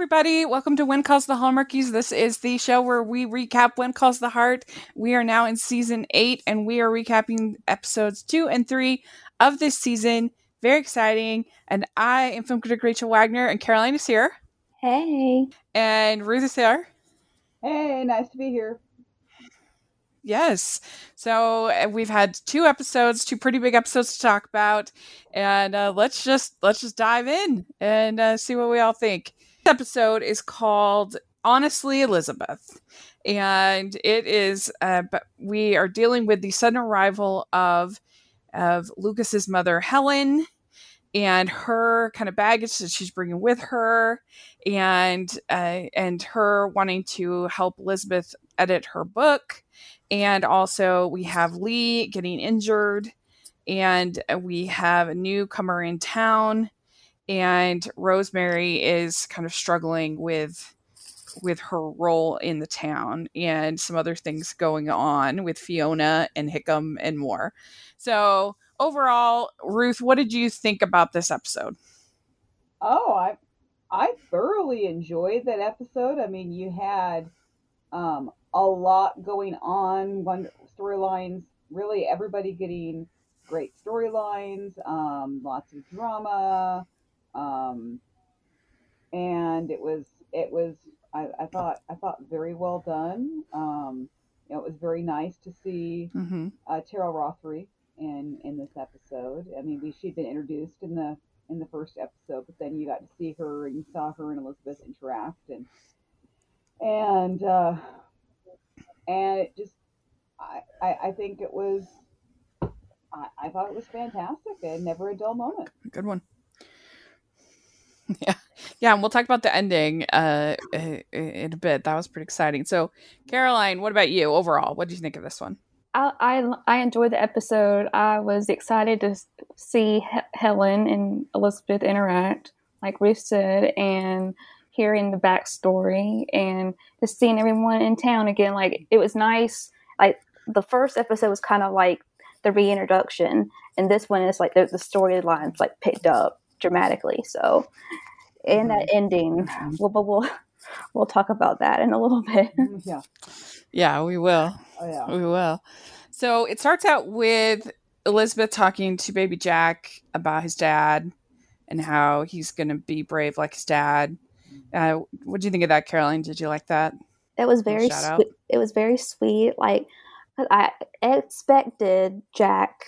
everybody. Welcome to When Calls the Hallmarkies. This is the show where we recap When Calls the Heart. We are now in season 8, and we are recapping episodes 2 and 3 of this season. Very exciting. And I am film critic Rachel Wagner, and Caroline is here. Hey. And Ruth is here. Hey, nice to be here. Yes. So we've had 2 pretty big episodes to talk about, and let's just dive in and see what we all think. This episode is called Honestly Elizabeth, and it is we are dealing with the sudden arrival of Lucas's mother Helen and her kind of baggage that she's bringing with her, and her wanting to help Elizabeth edit her book. And also we have Lee getting injured, and we have a newcomer in town, and Rosemary is kind of struggling with her role in the town, and some other things going on with Fiona and Hickam and more. So overall, Ruth, what did you think about this episode? Oh, I thoroughly enjoyed that episode. I mean, you had a lot going on, wonderful storylines, really everybody getting great storylines, lots of drama, and I thought very well done. It was very nice to see Teryl Rothery in this episode. I mean, she'd been introduced in the first episode, but then you got to see her, and you saw her and Elizabeth interact, and it just, I think it was, I thought it was fantastic, and never a dull moment. Good one. Yeah. Yeah. And we'll talk about the ending in a bit. That was pretty exciting. So Caroline, what about you overall? What did you think of this one? I enjoyed the episode. I was excited to see Helen and Elizabeth interact, like Ruth said, and hearing the backstory and just seeing everyone in town again. Like, it was nice. Like, the first episode was kind of like the reintroduction, and this one is like the storylines like picked up dramatically. So, and that ending, we'll talk about that in a little bit. Yeah, we will. Oh, yeah. We will. So it starts out with Elizabeth talking to baby Jack about his dad and how he's going to be brave like his dad. What do you think of that, Caroline? Did you like that? It was very sweet. It was very sweet. Like, I expected Jack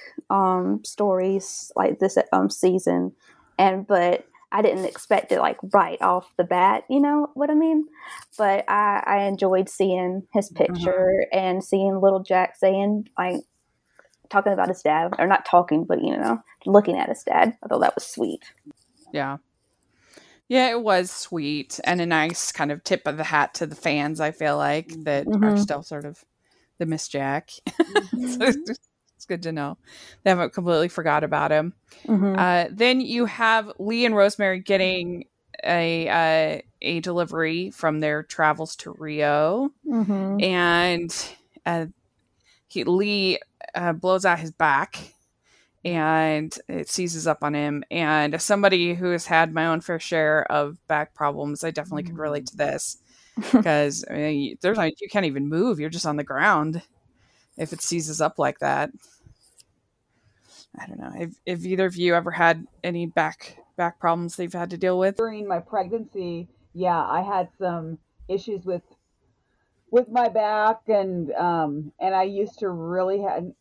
stories like this season, but I didn't expect it like right off the bat. You know what I mean? But I enjoyed seeing his picture and seeing little Jack saying, like, talking about his dad, or not talking, but looking at his dad. I thought that was sweet. Yeah. Yeah, it was sweet, and a nice kind of tip of the hat to the fans, I feel like, that are still sort of the Miss Jack. So it's good to know they haven't completely forgot about him. Then you have Lee and Rosemary getting a delivery from their travels to Rio, and Lee blows out his back, and it seizes up on him. And as somebody who has had my own fair share of back problems, I definitely could relate to this, because I mean, there's like, you can't even move. You're just on the ground if it seizes up like that. I don't know if either of you ever had any back problems they've had to deal with. During my pregnancy, yeah, I had some issues with my back, and I used to really have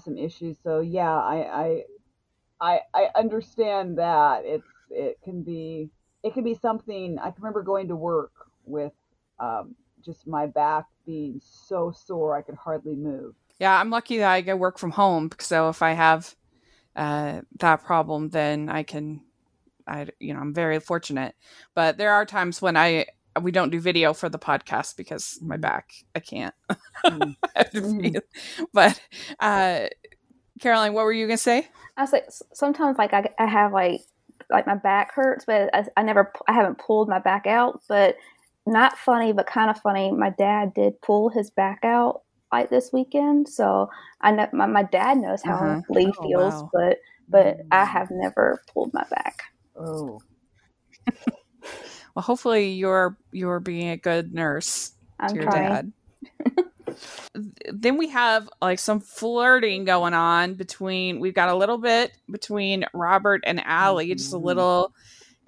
some issues, so yeah, I understand that it can be something. I can remember going to work with just my back being so sore I could hardly move. Yeah, I'm lucky that I get work from home, so if I have that problem, then I'm very fortunate. But there are times when we don't do video for the podcast because my back, I can't. But Caroline, what were you going to say? I was like, sometimes like I have like my back hurts, but I haven't pulled my back out. But not funny, but kind of funny. My dad did pull his back out like this weekend. So I know my dad knows how Lee feels, wow. but I have never pulled my back. Oh, Well, hopefully you're being a good nurse to your dad. Then we have like some flirting going on between, we've got a little bit between Robert and Allie, just a little.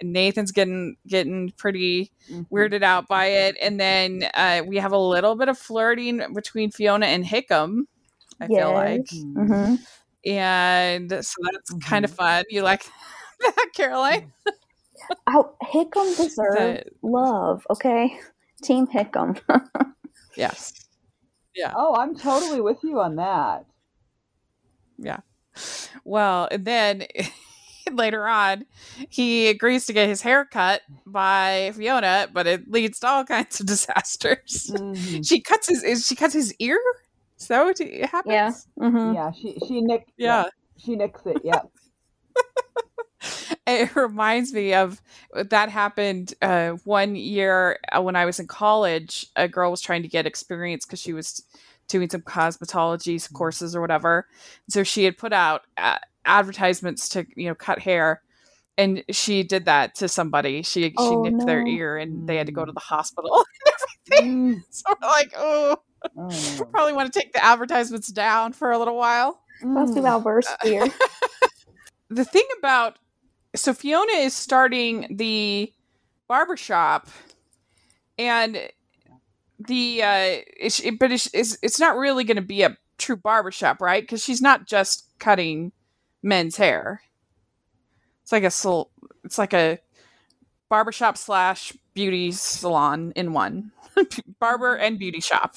Nathan's getting pretty weirded out by it. And then we have a little bit of flirting between Fiona and Hickam, I feel like. Mm-hmm. And so that's kind of fun. You like that, Caroline? Oh, Hickam deserves love, okay? Team Hickam. Yes. Yeah. Oh, I'm totally with you on that. Yeah. Well, and then later on, he agrees to get his hair cut by Fiona, but it leads to all kinds of disasters. Mm-hmm. She cuts his ear. Is that what it happens? Yeah. Mm-hmm. Yeah. She nicks it. Yeah. It reminds me of that happened one year when I was in college. A girl was trying to get experience because she was doing some cosmetology courses or whatever. So she had put out advertisements to, cut hair. And she did that to somebody. She nicked their ear and they had to go to the hospital and everything. So we're like, probably want to take the advertisements down for a little while. Must be our worst fear. The thing about... So Fiona is starting the barbershop, and it's not really going to be a true barbershop, right? Because she's not just cutting men's hair. It's like a barbershop / beauty salon in one. Barber and beauty shop.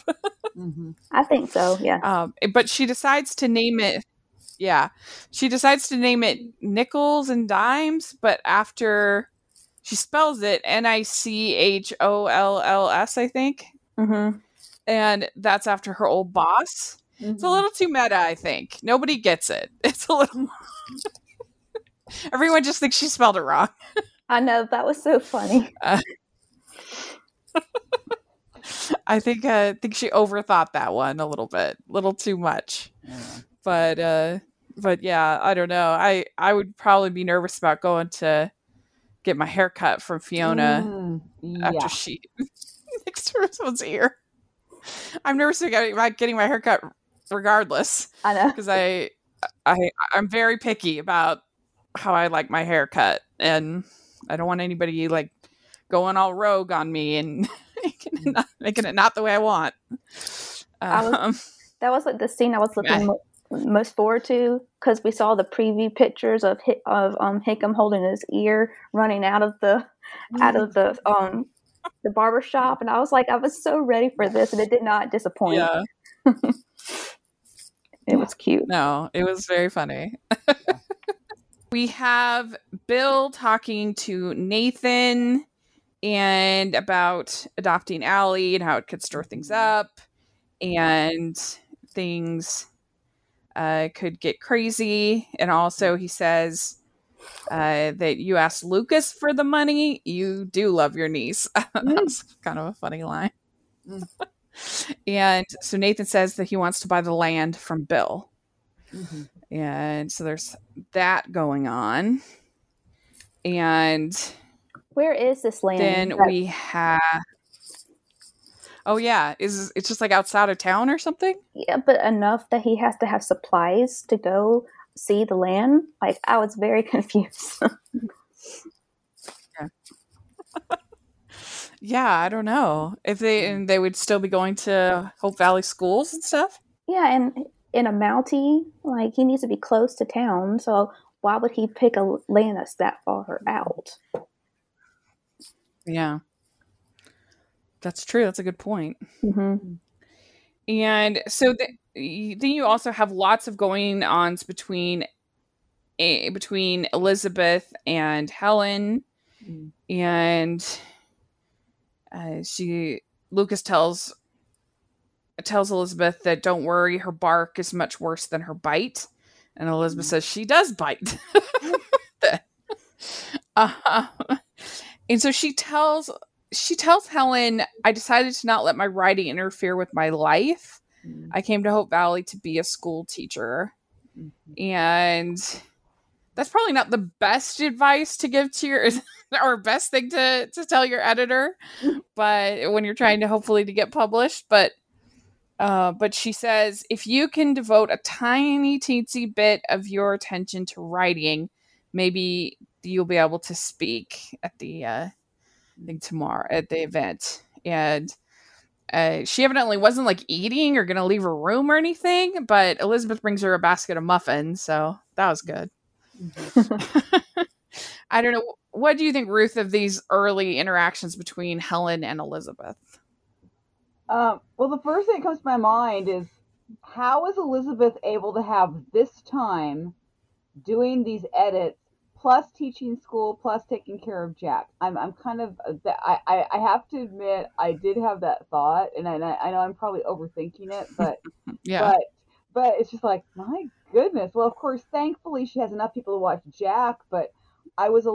Mm-hmm. I think so. Yeah. But she decides to name it. Yeah, she decides to name it Nickel's and Dime's, but after she spells it Nicholls, I think. Mm-hmm. And that's after her old boss. Mm-hmm. It's a little too meta, I think. Nobody gets it. It's a little... Everyone just thinks she spelled it wrong. I know, that was so funny. I think she overthought that one a little bit. A little too much. Yeah. But yeah, I don't know. I would probably be nervous about going to get my hair cut from Fiona after she next to someone's ear. I'm nervous about getting my hair cut regardless. I know. Because I'm very picky about how I like my hair cut. And I don't want anybody like going all rogue on me and making it not the way I want. That was like the scene I was looking most forward to, because we saw the preview pictures of Hickam holding his ear running out of the barbershop, and I was so ready for this, and it did not disappoint. Yeah. It was cute. No, it was very funny. We have Bill talking to Nathan and about adopting Allie and how it could stir things up and things could get crazy. And also he says that you asked Lucas for the money. You do love your niece. That's kind of a funny line. And so Nathan says that he wants to buy the land from Bill. Mm-hmm. And so there's that going on. And where is this land? Then we have... Oh yeah, it's just like outside of town or something? Yeah, but enough that he has to have supplies to go see the land. Like, I was very confused. Yeah. Yeah, I don't know if they would still be going to Hope Valley schools and stuff. Yeah, and in a Mountie, like he needs to be close to town. So why would he pick a land that's that far out? Yeah. That's true. That's a good point. Mm-hmm. And so then you also have lots of going-ons between Elizabeth and Helen. Mm. And Lucas tells Elizabeth that don't worry, her bark is much worse than her bite. And Elizabeth says she does bite. And so she tells Helen, I decided to not let my writing interfere with my life. Mm-hmm. I came to Hope Valley to be a school teacher. Mm-hmm. And that's probably not the best advice to give to your, or best thing to tell your editor, but when you're trying to hopefully to get published, but she says, if you can devote a tiny teensy bit of your attention to writing, maybe you'll be able to speak at the, I think tomorrow at the event. And she evidently wasn't like eating or going to leave her room or anything, but Elizabeth brings her a basket of muffins. So that was good. I don't know. What do you think, Ruth, of these early interactions between Helen and Elizabeth? Well, the first thing that comes to my mind is, how is Elizabeth able to have this time doing these edits, plus teaching school, plus taking care of Jack? I'm kind of, I have to admit, I did have that thought, and I know I'm probably overthinking it, but yeah, but it's just like, my goodness. Well, of course, thankfully she has enough people to watch Jack, but I was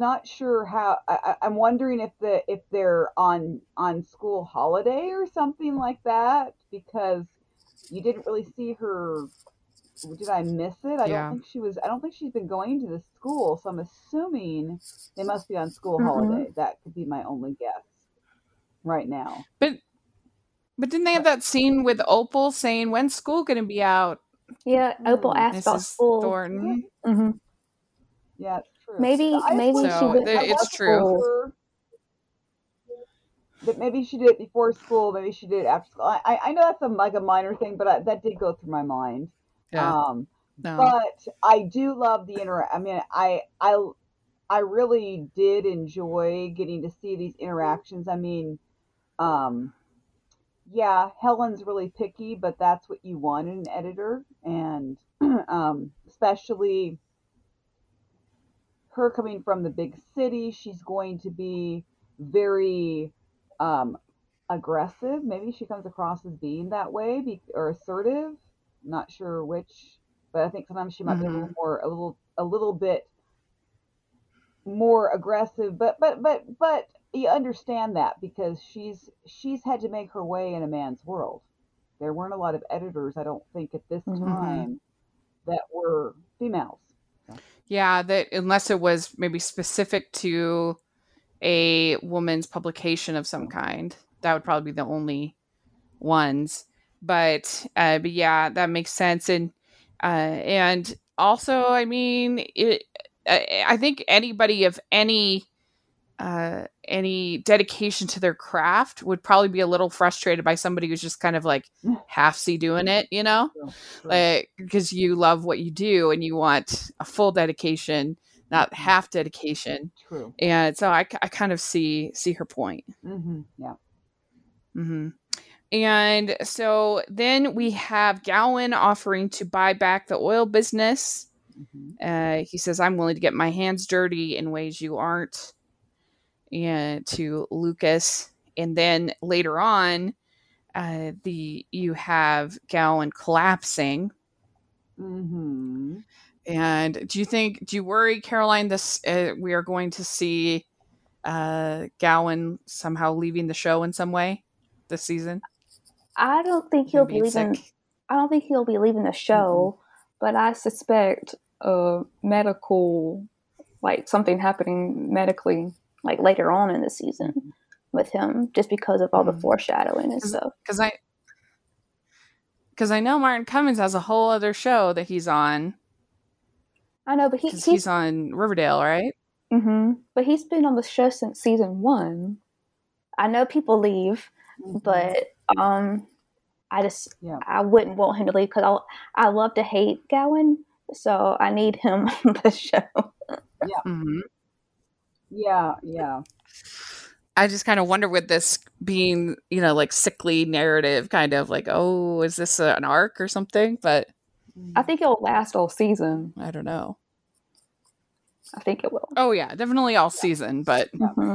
not sure how. I'm wondering if they're on school holiday or something like that, because you didn't really see her. Did I miss it? I don't think she was. I don't think she's been going to the school, so I'm assuming they must be on school holiday. That could be my only guess right now. But didn't they have that scene with Opal saying, "When's school going to be out?" Yeah, Opal asked about school. Thornton. Mm-hmm. Yeah, it's true. Maybe she did. It's true. But maybe she did it before school. Maybe she did it after school. I know that's a minor thing, but that did go through my mind. Yeah. But I do love the I mean, I really did enjoy getting to see these interactions. I mean, yeah, Helen's really picky, but that's what you want in an editor, and especially her coming from the big city, she's going to be very aggressive. Maybe she comes across as being that way, or assertive. Not sure which, but I think sometimes she might be a little bit more aggressive, but you understand that, because she's had to make her way in a man's world. There weren't a lot of editors, I don't think, at this time that were females. Yeah, that unless it was maybe specific to a woman's publication of some kind, that would probably be the only ones. But yeah, that makes sense. And also, I mean, I think anybody of any dedication to their craft would probably be a little frustrated by somebody who's just kind of like halfsy doing it, you know, like, because you love what you do and you want a full dedication, not half dedication. True. And so I kind of see her point. Mm-hmm. Yeah. Mm-hmm. And so then we have Gowan offering to buy back the oil business. Mm-hmm. He says, I'm willing to get my hands dirty in ways you aren't, and to Lucas. And then later on, you have Gowan collapsing. Mm-hmm. And do you worry, Caroline, this we are going to see Gowan somehow leaving the show in some way this season? I don't think he'll be leaving. I don't think he'll be leaving the show, but I suspect something happening medically, like later on in the season, with him, just because of all the foreshadowing and stuff. Because I know Martin Cummings has a whole other show that he's on. I know, but he's on Riverdale, right? Mm-hmm. But he's been on the show since season 1. I know people leave, but I wouldn't want him to leave, because I love to hate Gowan, so I need him on the show. Yeah. Mm-hmm. Yeah, yeah. I just kind of wonder with this being, you know, like sickly narrative, kind of like, oh, is this an arc or something? But I think it'll last all season. I don't know. I think it will. Oh yeah, definitely all season, but. Mm-hmm.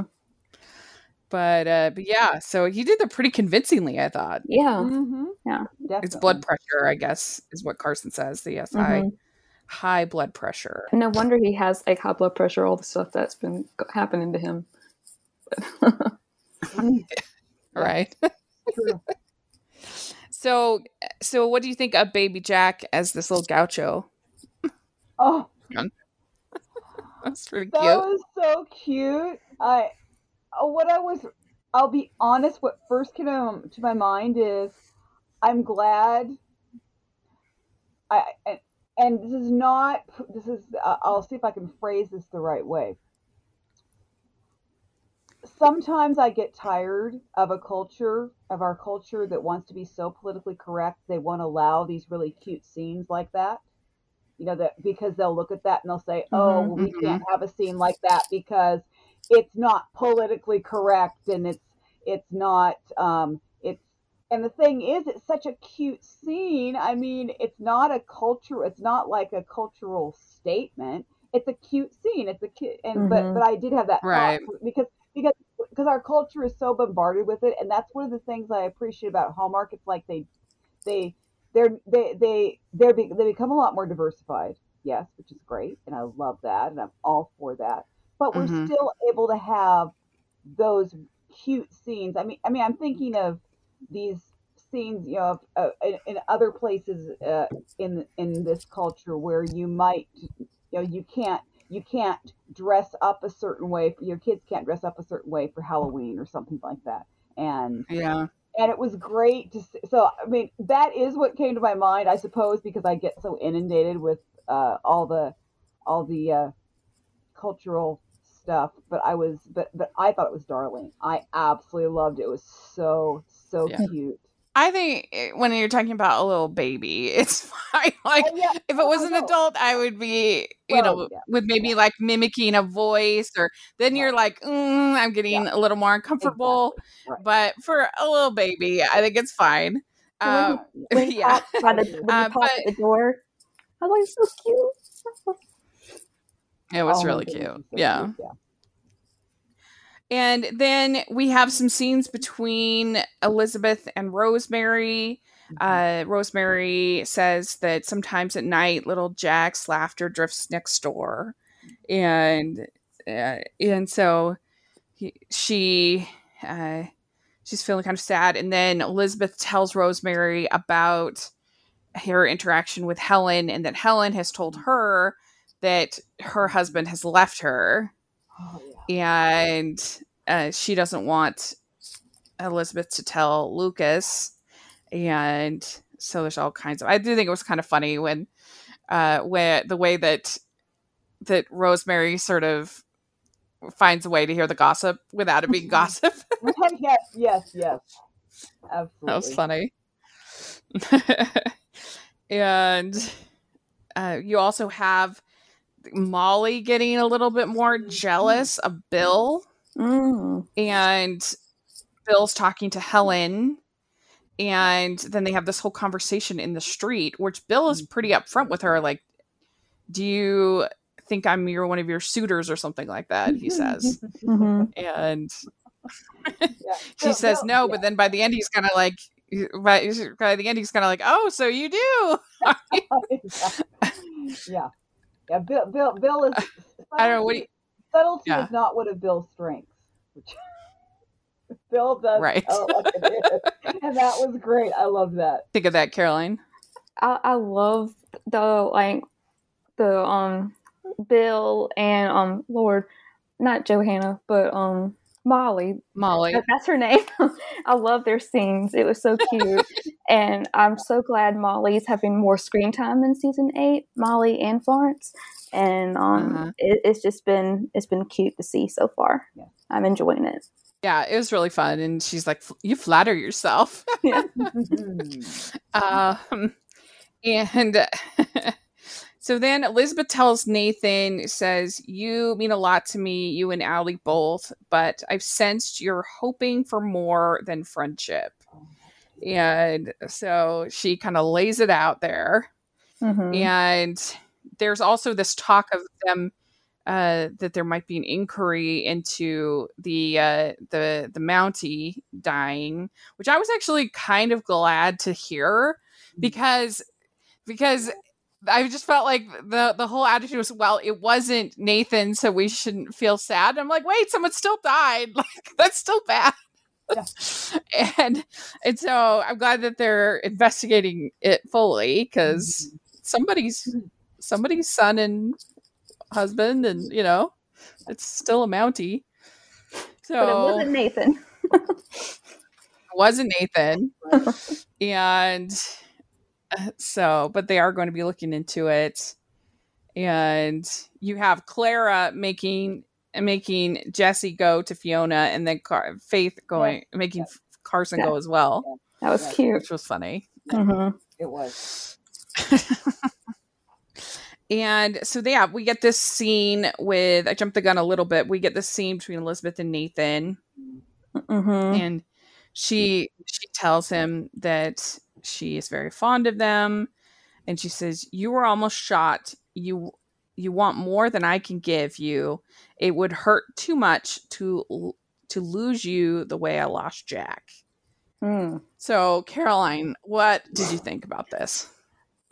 But yeah, so he did that pretty convincingly, I thought. Yeah. Mm-hmm. Yeah. Definitely. It's blood pressure, I guess, is what Carson says. The high blood pressure. And no wonder he has like high blood pressure, all the stuff that's been happening to him. Right. So what do you think of Baby Jack as this little gaucho? Oh, that's pretty cute. That was so cute. I'll be honest, what first came to my mind is I'm glad I'll see if I can phrase this the right way. Sometimes I get tired of our culture that wants to be so politically correct. They won't allow these really cute scenes like that, because they'll look at that and they'll say, oh, well, we can't have a scene like that because it's not politically correct. And and the thing is, it's such a cute scene. I mean, it's not like a cultural statement. It's a cute scene. It's a cute, but I did have that right thought because our culture is so bombarded with it, and that's one of the things I appreciate about Hallmark. It's like they become a lot more diversified, yes, which is great, and I love that, and I'm all for that. But we're still able to have those cute scenes. I mean, I'm thinking of these scenes, in other places in this culture where you might, you can't dress up a certain way. Your kids can't dress up a certain way for Halloween or something like that. And yeah. And it was great to see. So, I mean, that is what came to my mind, I suppose, because I get so inundated with all the cultural stuff, but I thought it was darling. I absolutely loved it. It was so cute. I think when you're talking about a little baby, it's fine. Like if it was an adult, I would be, with maybe like mimicking a voice, or then you're like, I'm getting a little more uncomfortable. Exactly. Right. But for a little baby, I think it's fine. When you pop the door, I was like, so cute. It was really cute. So cute. Yeah. And then we have some scenes between Elizabeth and Rosemary. Rosemary says that sometimes at night, little Jack's laughter drifts next door. And so she's feeling kind of sad. And then Elizabeth tells Rosemary about her interaction with Helen, and that Helen has told her that her husband has left her. Oh, yeah. And she doesn't want Elizabeth to tell Lucas, and so there's all kinds of. I do think it was kind of funny when the way that Rosemary sort of finds a way to hear the gossip without it being gossip. Yes, absolutely. That was funny. And you also have Molly getting a little bit more jealous of Bill, and Bill's talking to Helen, and then they have this whole conversation in the street, which Bill is pretty upfront with her, like, do you think I'm one of your suitors or something like that, he says. And she says no. But then by the end he's kind of like, oh, so you do. Yeah. Yeah, Bill is. I don't know. Subtlety is not one of Bill's strengths. Bill does. Right. And that was great. I love that. Think of that, Caroline. I love the Bill and Lord, not Johanna, but Molly. That's her name. I love their scenes. It was so cute. And I'm so glad Molly's having more screen time in season 8, Molly and Florence. And it's been cute to see so far. Yeah. I'm enjoying it. Yeah, it was really fun. And she's like, you flatter yourself. Yeah. And so then Elizabeth tells Nathan, says, you mean a lot to me, you and Allie both, but I've sensed you're hoping for more than friendship. And so she kind of lays it out there. And there's also this talk of them that there might be an inquiry into the Mountie dying, which I was actually kind of glad to hear, because I just felt like the whole attitude was, well, it wasn't Nathan, so we shouldn't feel sad. I'm like, wait, someone still died. Like, that's still bad. Yeah. And so I'm glad that they're investigating it fully, because somebody's somebody's son and husband, and you know, it's still a Mountie. So but it wasn't Nathan. And so, but they are going to be looking into it. And you have Clara making Jesse go to Fiona, and then Faith going, yeah, making, yeah, Carson, yeah, go as well. Yeah. That was, yeah, cute. Which was funny. Mm-hmm. It was. And so, yeah, we get this scene with, I jumped the gun a little bit. We get this scene between Elizabeth and Nathan. Mm-hmm. And she tells him that she is very fond of them. And she says, "You were almost shot. You want more than I can give you. It would hurt too much to lose you the way I lost Jack." Mm. So, Caroline, what did you think about this?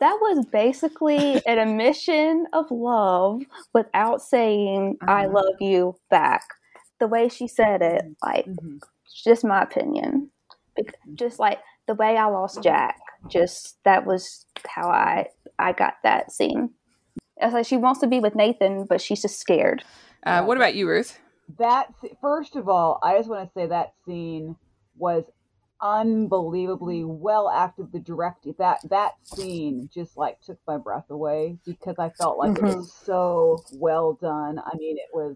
That was basically an admission of love without saying, I love you back. The way she said it, like, mm-hmm, just my opinion. Just like the way I lost Jack. Just, that was how I got that scene. It's like she wants to be with Nathan, but she's just scared. What about you, Ruth? First of all, I just want to say that scene was unbelievably well acted. The directing, that scene just like took my breath away, because I felt like, mm-hmm, it was so well done. I mean, it was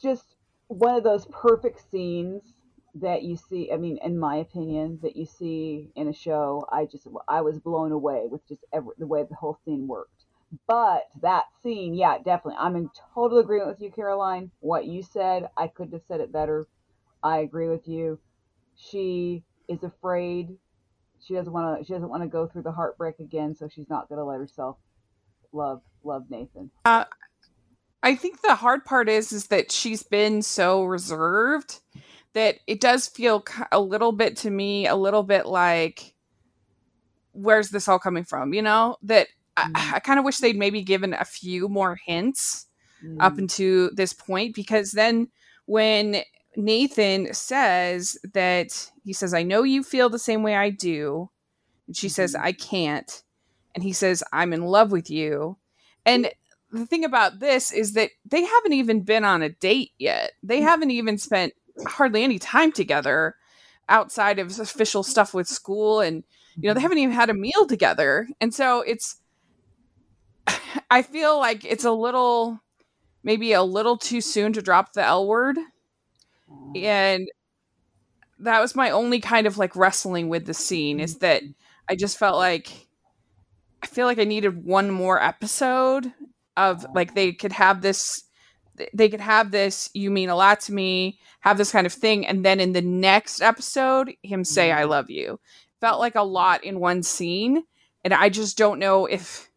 just one of those perfect scenes that you see, I mean, in my opinion, that you see in a show. I was blown away with just the way the whole scene worked. But that scene, yeah, definitely. I'm in total agreement with you, Caroline. What you said, I couldn't have said it better. I agree with you. She is afraid. She doesn't want to go through the heartbreak again, so she's not going to let herself love Nathan. I think the hard part is that she's been so reserved that it does feel a little bit like, where's this all coming from? You know, that I kind of wish they'd maybe given a few more hints up until this point, because then when Nathan says, I know you feel the same way I do. And she says, I can't. And he says, I'm in love with you. And the thing about this is that they haven't even been on a date yet. They haven't even spent hardly any time together outside of official stuff with school. And, you know, they haven't even had a meal together. And so I feel like it's maybe a little too soon to drop the L word. And that was my only kind of like wrestling with the scene, is that I just felt like, I feel like I needed one more episode of like, they could have this, you mean a lot to me, have this kind of thing. And then in the next episode, him say, I love you. Felt like a lot in one scene. And I just don't know if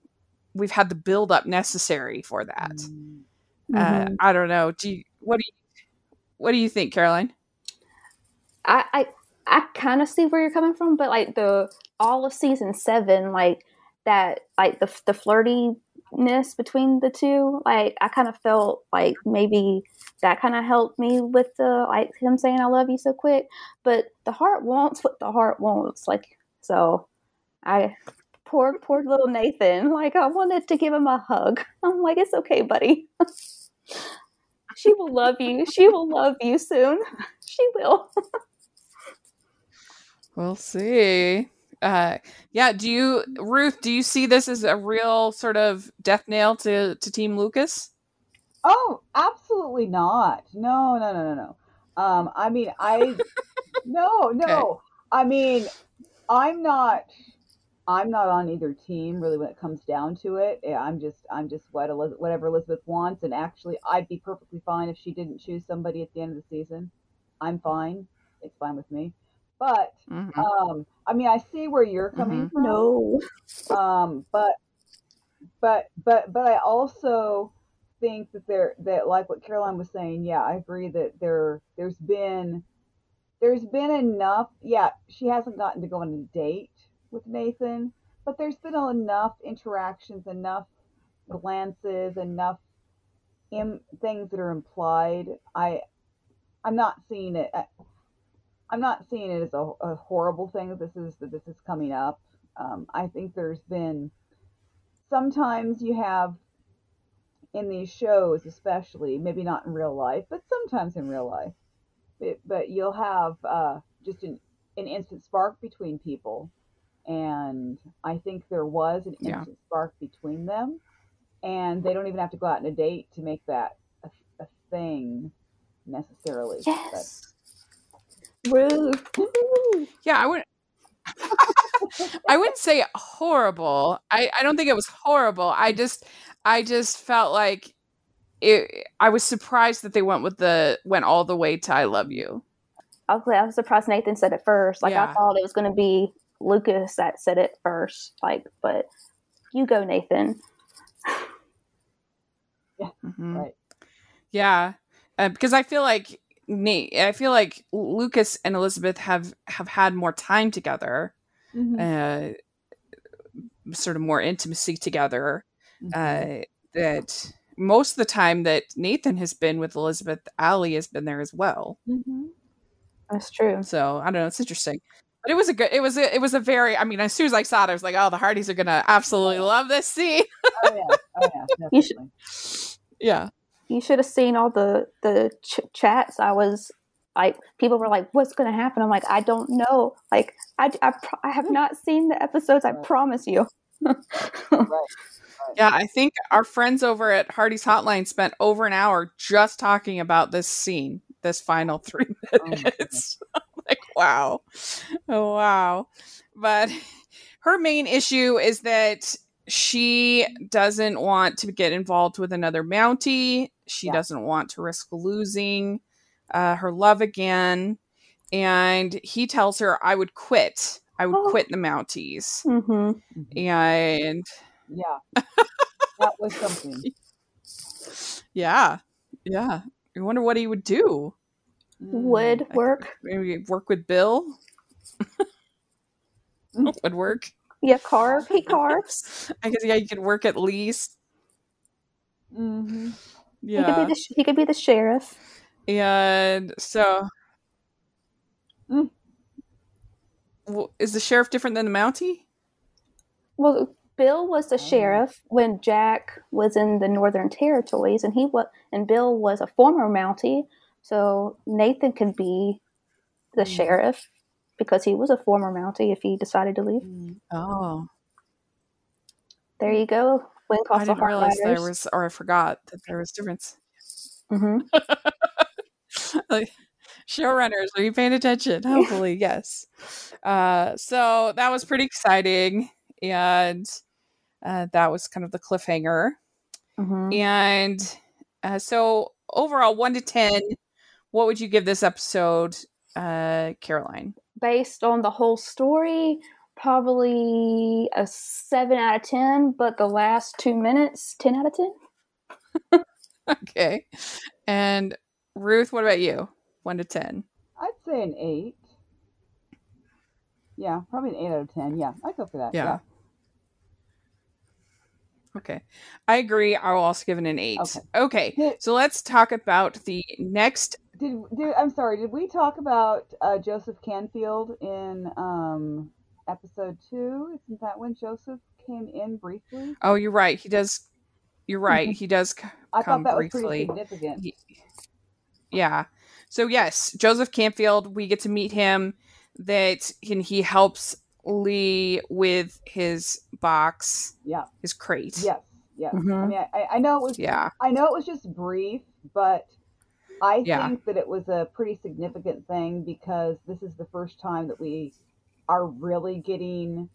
we've had the build up necessary for that. Mm-hmm. I don't know. What do you think, Caroline? I kind of see where you're coming from, but like all of season 7, like that, like the flirtiness between the two, like I kind of felt like maybe that kind of helped me with the, like him saying I love you so quick, but the heart wants what the heart wants. Like, so Poor little Nathan. Like, I wanted to give him a hug. I'm like, it's okay, buddy. She will love you. She will love you soon. She will. We'll see. Yeah. Ruth, do you see this as a real sort of death nail to Team Lucas? Oh, absolutely not. No. Okay. I mean, I'm not on either team, really, when it comes down to it. I'm just whatever Elizabeth wants, and actually, I'd be perfectly fine if she didn't choose somebody at the end of the season. I'm fine; it's fine with me. But I mean, I see where you're coming from. No, but I also think that like what Caroline was saying. Yeah, I agree that there's been enough. Yeah, she hasn't gotten to go on a date with Nathan, but there's been enough interactions, enough glances, enough things that are implied. I'm not seeing it as a horrible thing that this is coming up. I think there's been, sometimes you have in these shows, especially, maybe not in real life, but sometimes in real life, but you'll have just an instant spark between people. And I think there was an instant spark between them. And they don't even have to go out on a date to make that a thing necessarily. Yes. Woo. Yeah, I wouldn't say horrible. I don't think it was horrible. I just felt like it. I was surprised that they went all the way to "I love you." I was surprised Nathan said it first. Like, yeah. I thought it was going to be Lucas that said it first. Like, but you go, Nathan. Yeah. Mm-hmm. Right. Yeah, because I feel like Lucas and Elizabeth have had more time together, mm-hmm. Sort of more intimacy together. Mm-hmm. That most of the time that Nathan has been with Elizabeth, Allie has been there as well. Mm-hmm. That's true. So I don't know. It's interesting. But it was a good. It was a very. I mean, as soon as I saw it, I was like, "Oh, the Hardys are gonna absolutely love this scene." Oh yeah. Oh yeah. Definitely. Yeah. You should have seen all the chats. I was like, people were like, "What's going to happen?" I'm like, "I don't know." Like, I have not seen the episodes. I promise you. Right. Yeah, I think our friends over at Hardy's Hotline spent over an hour just talking about this scene, this final 3 minutes. Oh like, wow. Oh, wow. But her main issue is that she doesn't want to get involved with another Mountie. She doesn't want to risk losing her love again. And he tells her, I would quit. I would quit the Mounties. Mm-hmm. And... yeah. That was something. Yeah. Yeah. I wonder what he would do. Would work. Maybe work with Bill. Would work. Yeah, carve. He carves. I guess, yeah, you could work at least. Mm-hmm. Yeah. He could be the sheriff. And so... well, is the sheriff different than the Mountie? Well... Bill was the sheriff when Jack was in the Northern Territories, and Bill was a former Mountie, so Nathan could be the sheriff because he was a former Mountie if he decided to leave. Oh, there you go. When Calls the Heart. I didn't realize there was, or I forgot that there was difference. Mm-hmm. Like, showrunners, are you paying attention? Hopefully, yes. So that was pretty exciting. And that was kind of the cliffhanger. Mm-hmm. And so overall, 1 to 10, what would you give this episode, Caroline? Based on the whole story, probably a 7 out of 10, but the last 2 minutes, 10 out of 10. Okay. And Ruth, what about you? 1 to 10. I'd say an 8. Yeah, probably an 8 out of 10. Yeah, I'd go for that. Yeah. Okay. I agree. I will also give it an 8. Okay. So let's talk about the next. Did we talk about Joseph Canfield in episode 2? Isn't that when Joseph came in briefly? Oh, you're right. He does. You're right. He does come briefly. I thought that was pretty significant. Yeah. So yes, Joseph Canfield, we get to meet him. That he helps Lee with his box, his crate. Yes, yes. Mm-hmm. I mean, I know it was. Yeah. I know it was just brief, but I think that it was a pretty significant thing because this is the first time that we are really getting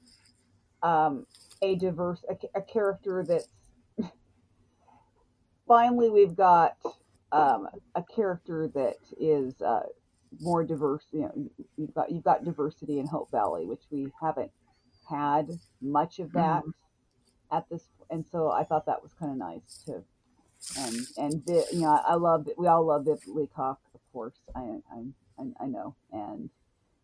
a character that's finally we've got a character that is. More diverse, you know, you've got diversity in Hope Valley, which we haven't had much of that at this, and so I thought that was kind of nice too. And you know, I loved it. We all loved it. Leacock, of course, I know, and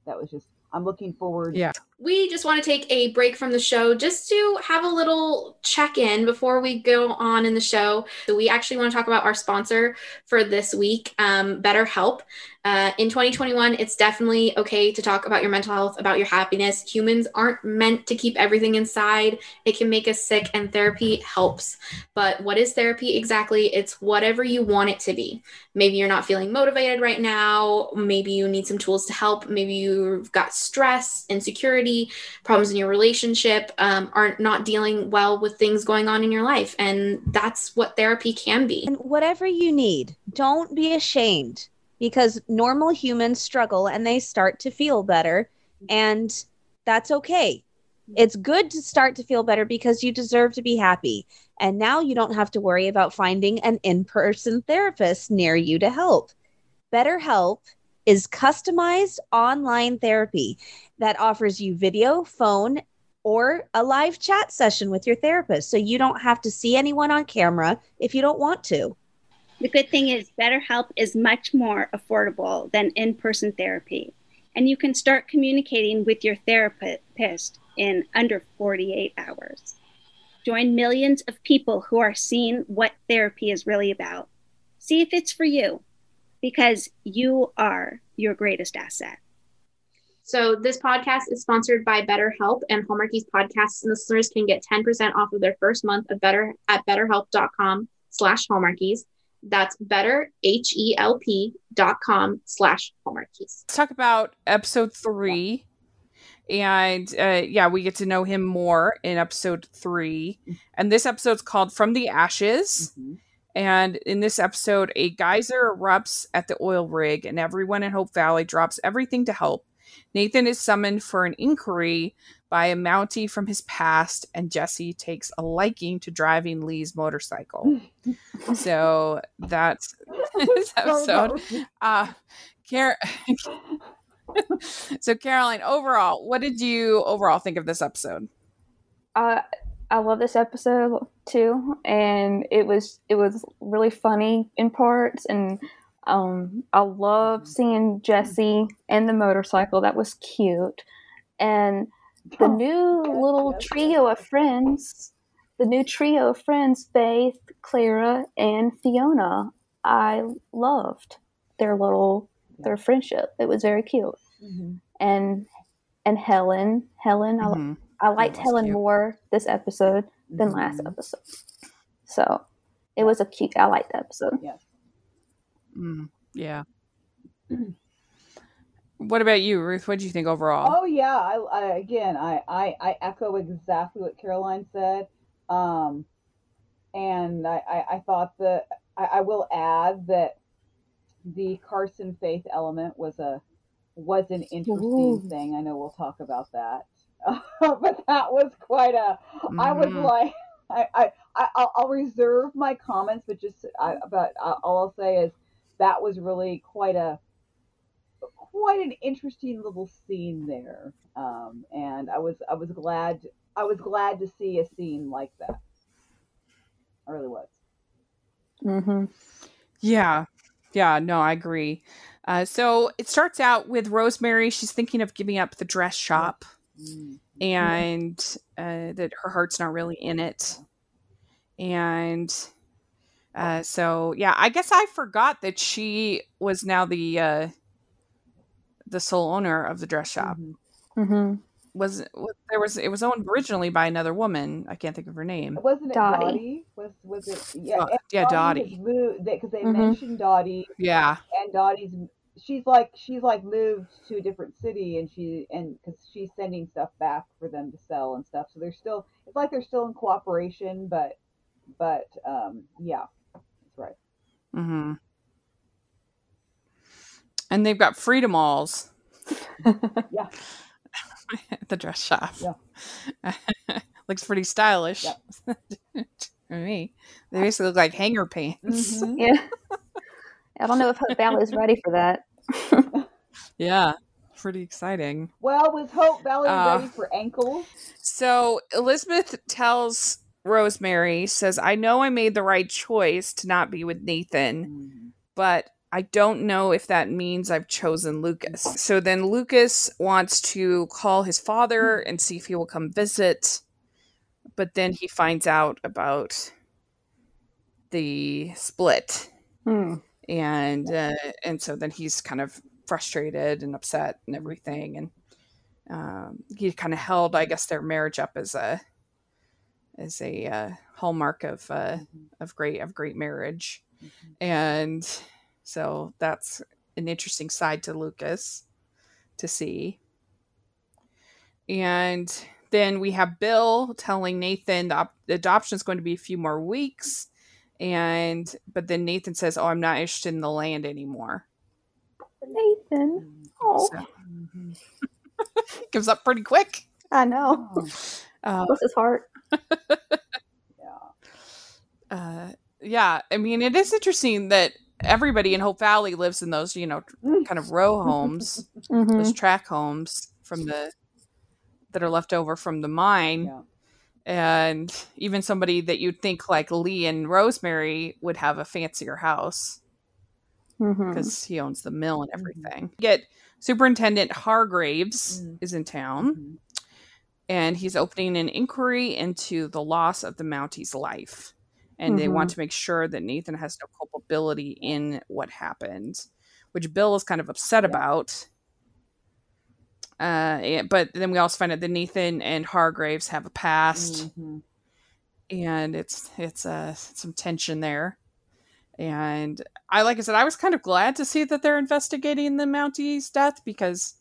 that was just. I'm looking forward We just want to take a break from the show just to have a little check-in before we go on in the show. So we actually want to talk about our sponsor for this week, BetterHelp. In 2021, it's definitely okay to talk about your mental health, about your happiness. Humans aren't meant to keep everything inside. It can make us sick, and therapy helps. But what is therapy exactly? It's whatever you want it to be. Maybe you're not feeling motivated right now. Maybe you need some tools to help. Maybe you've got stress, insecurity, problems in your relationship, aren't not dealing well with things going on in your life. And that's what therapy can be. And whatever you need, don't be ashamed, because normal humans struggle and they start to feel better. And that's okay. It's good to start to feel better because you deserve to be happy. And now you don't have to worry about finding an in-person therapist near you to help. BetterHelp is customized online therapy that offers you video, phone, or a live chat session with your therapist. So you don't have to see anyone on camera if you don't want to. The good thing is BetterHelp is much more affordable than in-person therapy. And you can start communicating with your therapist in under 48 hours. Join millions of people who are seeing what therapy is really about. See if it's for you, because you are your greatest asset. So this podcast is sponsored by BetterHelp, and Hallmarkies Podcast listeners can get 10% off of their first month at BetterHelp.com/Hallmarkies. That's BetterHelp.com/Hallmarkies. Let's talk about episode 3. And we get to know him more in episode 3. And this episode's called From the Ashes. Mm-hmm. And in this episode, a geyser erupts at the oil rig and everyone in Hope Valley drops everything to help. Nathan is summoned for an inquiry by a Mountie from his past, and Jesse takes a liking to driving Lee's motorcycle. So that's this episode. So Caroline, overall, what did you think of this episode? I love this episode too, and it was really funny in parts, and I love seeing Jesse and the motorcycle. That was cute, and the new little trio of friends, Faith, Clara, and Fiona. I loved their friendship. It was very cute, mm-hmm. and Helen. Mm-hmm. I liked Helen cute. More this episode than last episode. So it was I liked the episode. Yeah. What about you, Ruth? What did you think overall? Oh, yeah. I echo exactly what Caroline said. And I thought that I will add that the Carson Faith element was an interesting thing. I know we'll talk about that. But that was quite a. Mm-hmm. I was like, I'll reserve my comments, but all I'll say is that was really quite an interesting little scene there, and I was glad to see a scene like that. I really was. Mm-hmm. Yeah, no, I agree. So it starts out with Rosemary. She's thinking of giving up the dress shop. And that her heart's not really in it. And so, yeah, I guess I forgot that she was now the sole owner of the dress shop. Mm-hmm. It was owned originally by another woman. I can't think of her name. Wasn't it Dottie? Was it? Yeah, Dottie. Because they mentioned Dottie. Yeah, and Dottie's. She's like moved to a different city, and because she's sending stuff back for them to sell and stuff. So they're still in cooperation, but yeah, that's right. Mm-hmm. And they've got Freedom Alls. Yeah. At the dress shop. Yeah. Looks pretty stylish. Yeah. For me, they basically look like hanger pants. Mm-hmm. Yeah. I don't know if Hope Valley is ready for that. Yeah, pretty exciting. Well, was Hope Valley ready for ankles? So Elizabeth tells Rosemary, says, I know I made the right choice to not be with Nathan, but I don't know if that means I've chosen Lucas. So then Lucas wants to call his father and see if he will come visit. But then he finds out about the split. And so then he's kind of frustrated and upset and everything. And he kind of held, I guess, their marriage up as a hallmark of great marriage. Mm-hmm. And so that's an interesting side to Lucas to see. And then we have Bill telling Nathan the adoption is going to be a few more weeks. But then Nathan says, "Oh, I'm not interested in the land anymore." Nathan, oh, so. Gives up pretty quick. I know. Bless his heart. Yeah. Yeah. I mean, it is interesting that everybody in Hope Valley lives in those, kind of row homes, mm-hmm. those tract homes that are left over from the mine. Yeah. And even somebody that you'd think like Lee and Rosemary would have a fancier house because mm-hmm. he owns the mill and everything. Mm-hmm. Yet Superintendent Hargraves mm-hmm. is in town mm-hmm. and he's opening an inquiry into the loss of the Mounties' life. And mm-hmm. they want to make sure that Nathan has no culpability in what happened, which Bill is kind of upset about. But then we also find out that Nathan and Hargraves have a past, mm-hmm. and it's some tension there. And I was kind of glad to see that they're investigating the Mountie's death because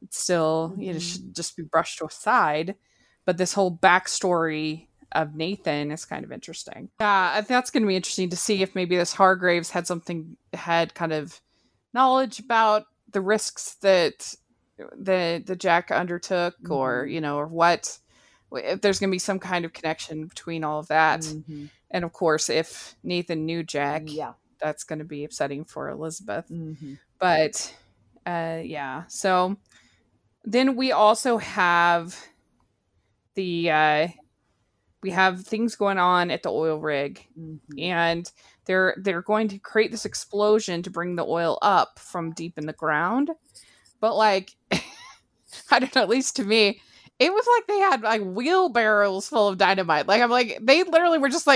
it's still mm-hmm. It should just be brushed aside. But this whole backstory of Nathan is kind of interesting. Yeah, that's going to be interesting to see if maybe this Hargraves had kind of knowledge about the risks that the Jack undertook mm-hmm. or what if there's going to be some kind of connection between all of that mm-hmm. and of course if Nathan knew Jack that's going to be upsetting for Elizabeth mm-hmm. but so then we also have we have things going on at the oil rig mm-hmm. and they're going to create this explosion to bring the oil up from deep in the ground. But I don't know, at least to me, it was like they had wheelbarrows full of dynamite. Like I'm like, they literally were just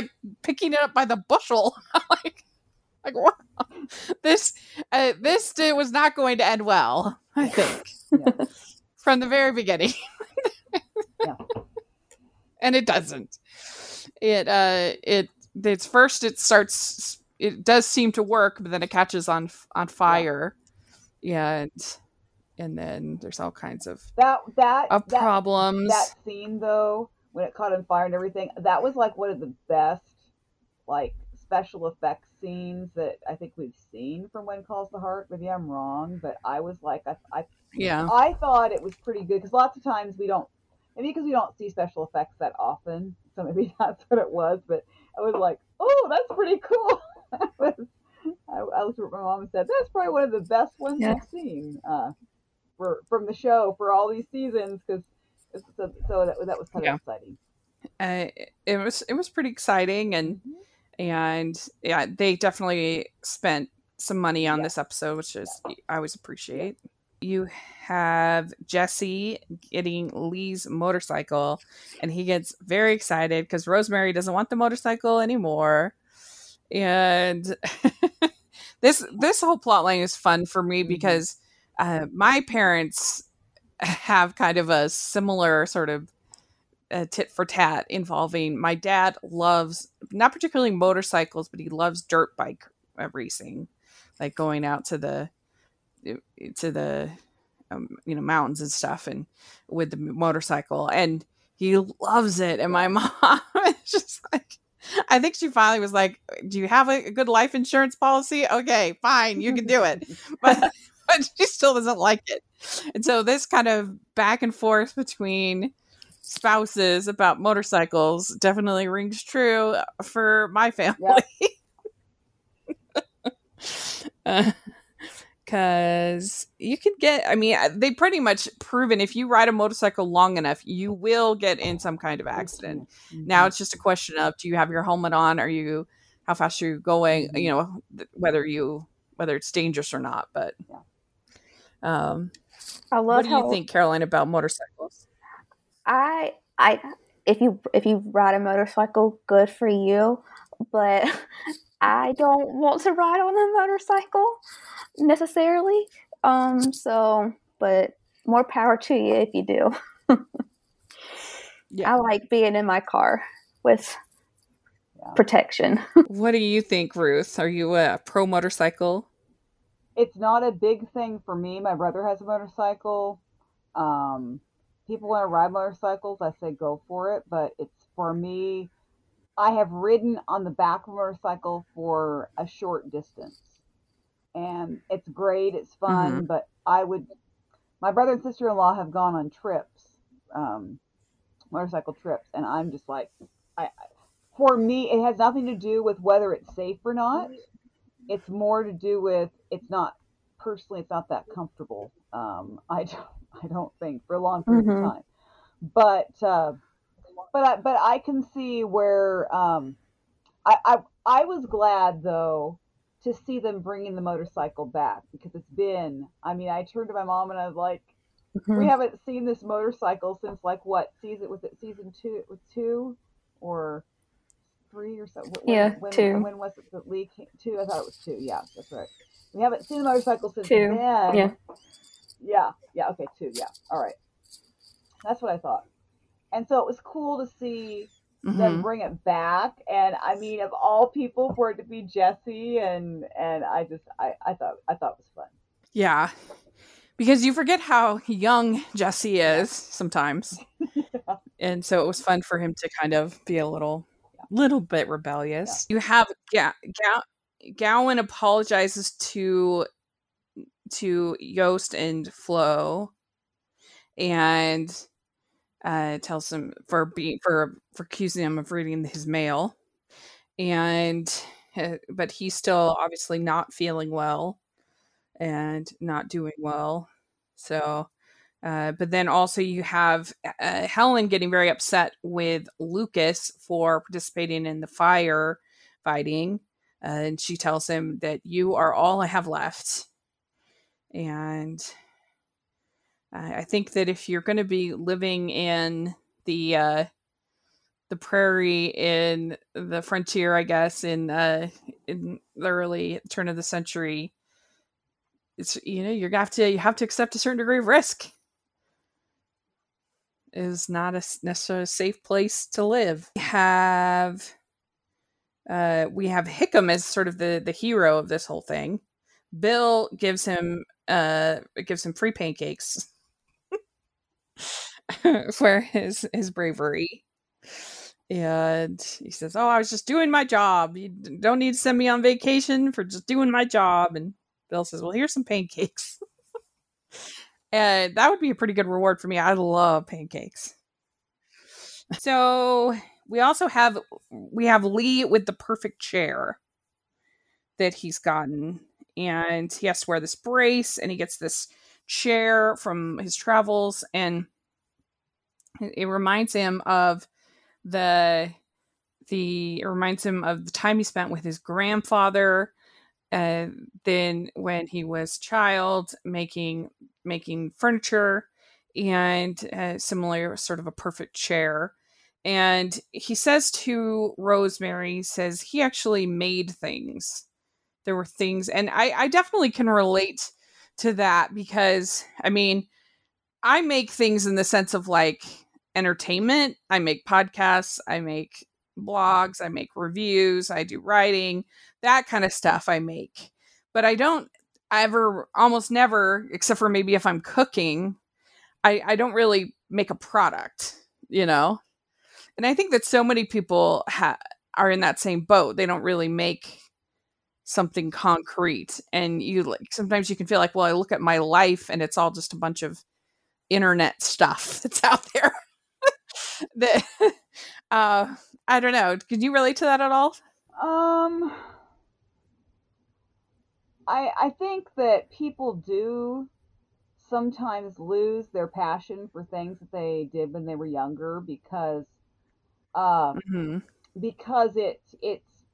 picking it up by the bushel. Wow, this was not going to end well, I think. Yeah. From the very beginning. Yeah. And it doesn't. It does seem to work, but then it catches on fire. Yeah. And then there's all kinds of problems. That scene though, when it caught on fire and everything, that was one of the best special effects scenes that I think we've seen from When Calls the Heart. Maybe I'm wrong, but I was I thought it was pretty good because lots of times we don't see special effects that often, so maybe that's what it was. But I was like, oh, that's pretty cool. I looked at what my mom and said, that's probably one of the best ones I've seen. From the show for all these seasons, because that was kind of exciting. It was pretty exciting, and they definitely spent some money on this episode, which is I always appreciate. You have Jesse getting Lee's motorcycle, and he gets very excited because Rosemary doesn't want the motorcycle anymore, and this whole plot line is fun for me mm-hmm. because. My parents have kind of a similar sort of tit for tat involving my dad loves not particularly motorcycles, but he loves dirt bike racing, going out to the mountains and stuff and with the motorcycle, and he loves it. And my mom is just I think she finally was like, do you have a good life insurance policy? Okay, fine. You can do it. But she still doesn't like it. And so this kind of back and forth between spouses about motorcycles definitely rings true for my family. Because you can they pretty much proven if you ride a motorcycle long enough, you will get in some kind of accident. Mm-hmm. Now it's just a question of, do you have your helmet on? How fast are you going? Whether you whether it's dangerous or not. But I love. What do you think, Caroline, about motorcycles? If you ride a motorcycle, good for you. But I don't want to ride on a motorcycle necessarily. But more power to you if you do. Yeah. I like being in my car with protection. What do you think, Ruth? Are you a pro motorcycle? It's not a big thing for me. My brother has a motorcycle. People want to ride motorcycles. I say go for it, but it's for me. I have ridden on the back of a motorcycle for a short distance, and it's great. It's fun, mm-hmm. but my brother and sister-in-law have gone on trips, motorcycle trips. And I'm just like, for me, it has nothing to do with whether it's safe or not. It's more to do with, it's not that comfortable. I don't think for a long period mm-hmm. of time, but I can see where, I was glad though to see them bringing the motorcycle back, because it's been, I turned to my mom and I was like, mm-hmm. we haven't seen this motorcycle since season 2 or 3 or so. Two. When was it that Lee came? 2? I thought it was 2. Yeah, that's right. We haven't seen the motorcycle since 2. Then. Yeah. Okay. 2. Yeah. All right. That's what I thought. And so it was cool to see mm-hmm. them bring it back. And of all people, for it to be Jesse, and I thought it was fun. Yeah. Because you forget how young Jesse is sometimes. Yeah. And so it was fun for him to kind of be a little bit rebellious. Yeah. You have Gowan apologizes to Yost and Flo, and tells him for accusing him of reading his mail. And but he's still obviously not feeling well and not doing well. So but then also you have Helen getting very upset with Lucas for participating in the fire fighting, and she tells him that you are all I have left. And I think that if you're going to be living in the prairie, in the frontier, I guess, in the early turn of the century, it's, you have to accept a certain degree of risk. It is not necessarily a safe place to live. We have Hickam as sort of the hero of this whole thing. Bill gives him free pancakes for his bravery. And he says, "Oh, I was just doing my job. You don't need to send me on vacation for just doing my job." And Bill says, "Well, here's some pancakes." And that would be a pretty good reward for me. I love pancakes. So we also have Lee with the perfect chair that he's gotten. And he has to wear this brace, and he gets this chair from his travels. And it reminds him of the time he spent with his grandfather. Then when he was a child, making furniture, and similar sort of a perfect chair. And he says to Rosemary, says he actually made things. There were things, and I definitely can relate to that, because I make things in the sense of like entertainment. I make podcasts, I make blogs, I make reviews, I do writing, that kind of stuff I make. But I don't ever, almost never, except for maybe if I'm cooking, I don't really make a product, And I think that so many people are in that same boat. They don't really make something concrete. And sometimes you can feel like, well, I look at my life and it's all just a bunch of internet stuff that's out there. I don't know. Could you relate to that at all? I think that people do sometimes lose their passion for things that they did when they were younger, because mm-hmm. because it's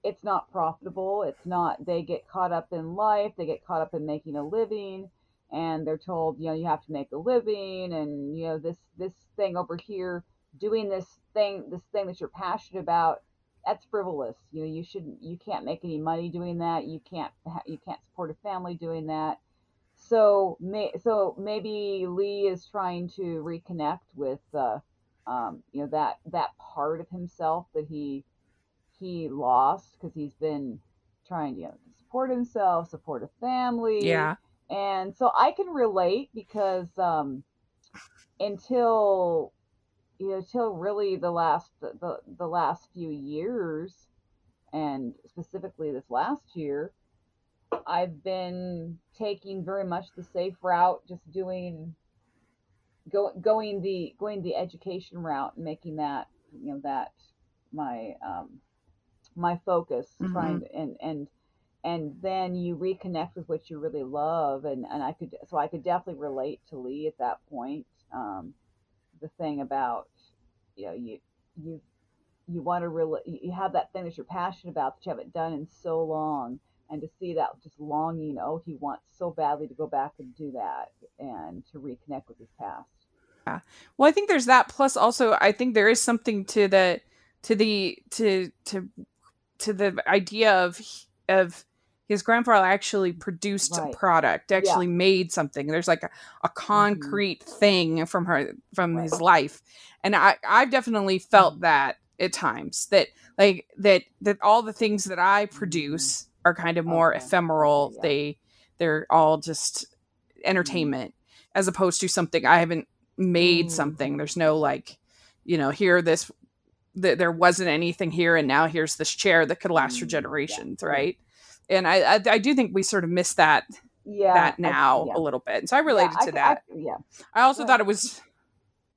it's not profitable. It's not, they get caught up in life. They get caught up in making a living, and they're told, you know, you have to make a living, and, you know, this thing over here, doing this thing that you're passionate about, that's frivolous. You know, you can't make any money doing that. You can't support a family doing that. So maybe Lee is trying to reconnect with, you know, that part of himself that he lost, because he's been trying to, you know, support himself, support a family. Yeah. And so I can relate, because until really the last few years, and specifically this last year, I've been taking very much the safe route, just going the education route, and making that, you know, that my my focus, mm-hmm. trying to, and then you reconnect with what you really love, and I could definitely relate to Lee at that point. The thing about, you know, you want to really, you have that thing that you're passionate about that you haven't done in so long, and to see that just longing, oh, he wants so badly to go back and do that and to reconnect with his past. Yeah. Well, I think there's that, plus also I think there is something to the idea of his grandfather actually produced a product, actually made something. There's like a concrete mm-hmm. thing from his life. And I've definitely felt mm-hmm. that at times, that like that all the things that I produce mm-hmm. are kind of more ephemeral. Yeah. They're all just entertainment, mm-hmm. as opposed to something I haven't made mm-hmm. something. There's no like, you know, here there wasn't anything here, and now here's this chair that could last mm-hmm. for generations. Yeah. Right. And I do think we sort of miss that now a little bit. And so I related to that. I also thought it was,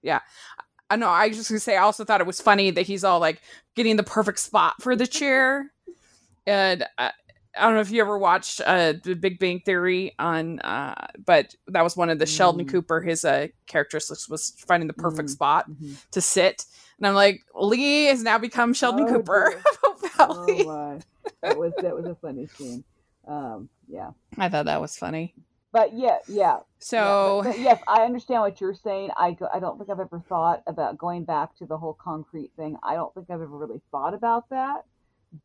I know. I was just going to say, I also thought it was funny that he's all like getting the perfect spot for the chair. And I don't know if you ever watched The Big Bang Theory but that was one of the mm-hmm. Sheldon Cooper, his characteristics was finding the perfect mm-hmm. spot mm-hmm. to sit. And I'm like, Lee has now become Sheldon Cooper. Oh, that was a funny scene. Yeah, I thought that was funny. But yeah. So yeah, but yes, I understand what you're saying. I don't think I've ever thought about going back to the whole concrete thing. I don't think I've ever really thought about that.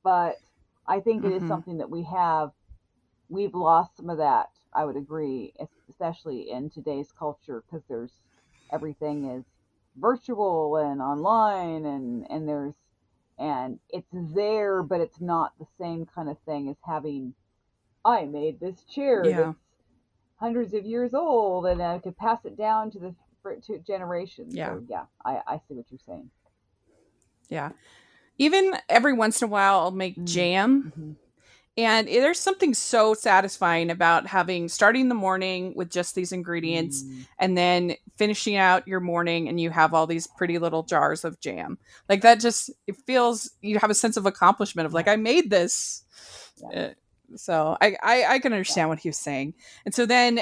But I think it mm-hmm. is something that we've lost some of that. I would agree, especially in today's culture, because there's everything is virtual and online, and there's. And it's there, but it's not the same kind of thing as having, I made this chair that's hundreds of years old, and I could pass it down to generations. Yeah, so, I see what you're saying. Yeah. Even every once in a while, I'll make mm-hmm. jam. Mm-hmm. And there's something so satisfying about starting the morning with just these ingredients and then finishing out your morning, and you have all these pretty little jars of jam. Like that just, it feels, you have a sense of accomplishment of like, I made this. Yeah. So I can understand what he was saying. And so then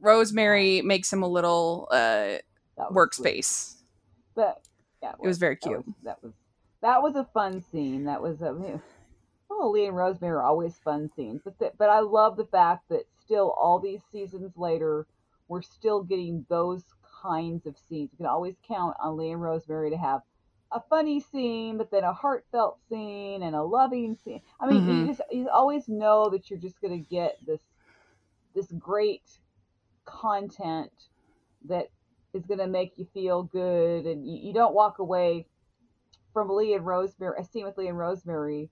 Rosemary makes him a little workspace. But it was very cute. That was a fun scene. That was Lee and Rosemary are always fun scenes, but I love the fact that still all these seasons later, we're still getting those kinds of scenes. You can always count on Lee and Rosemary to have a funny scene, but then a heartfelt scene and a loving scene. I mean, mm-hmm. you always know that you're just going to get this great content that is going to make you feel good, and you don't walk away from a scene with Lee and Rosemary.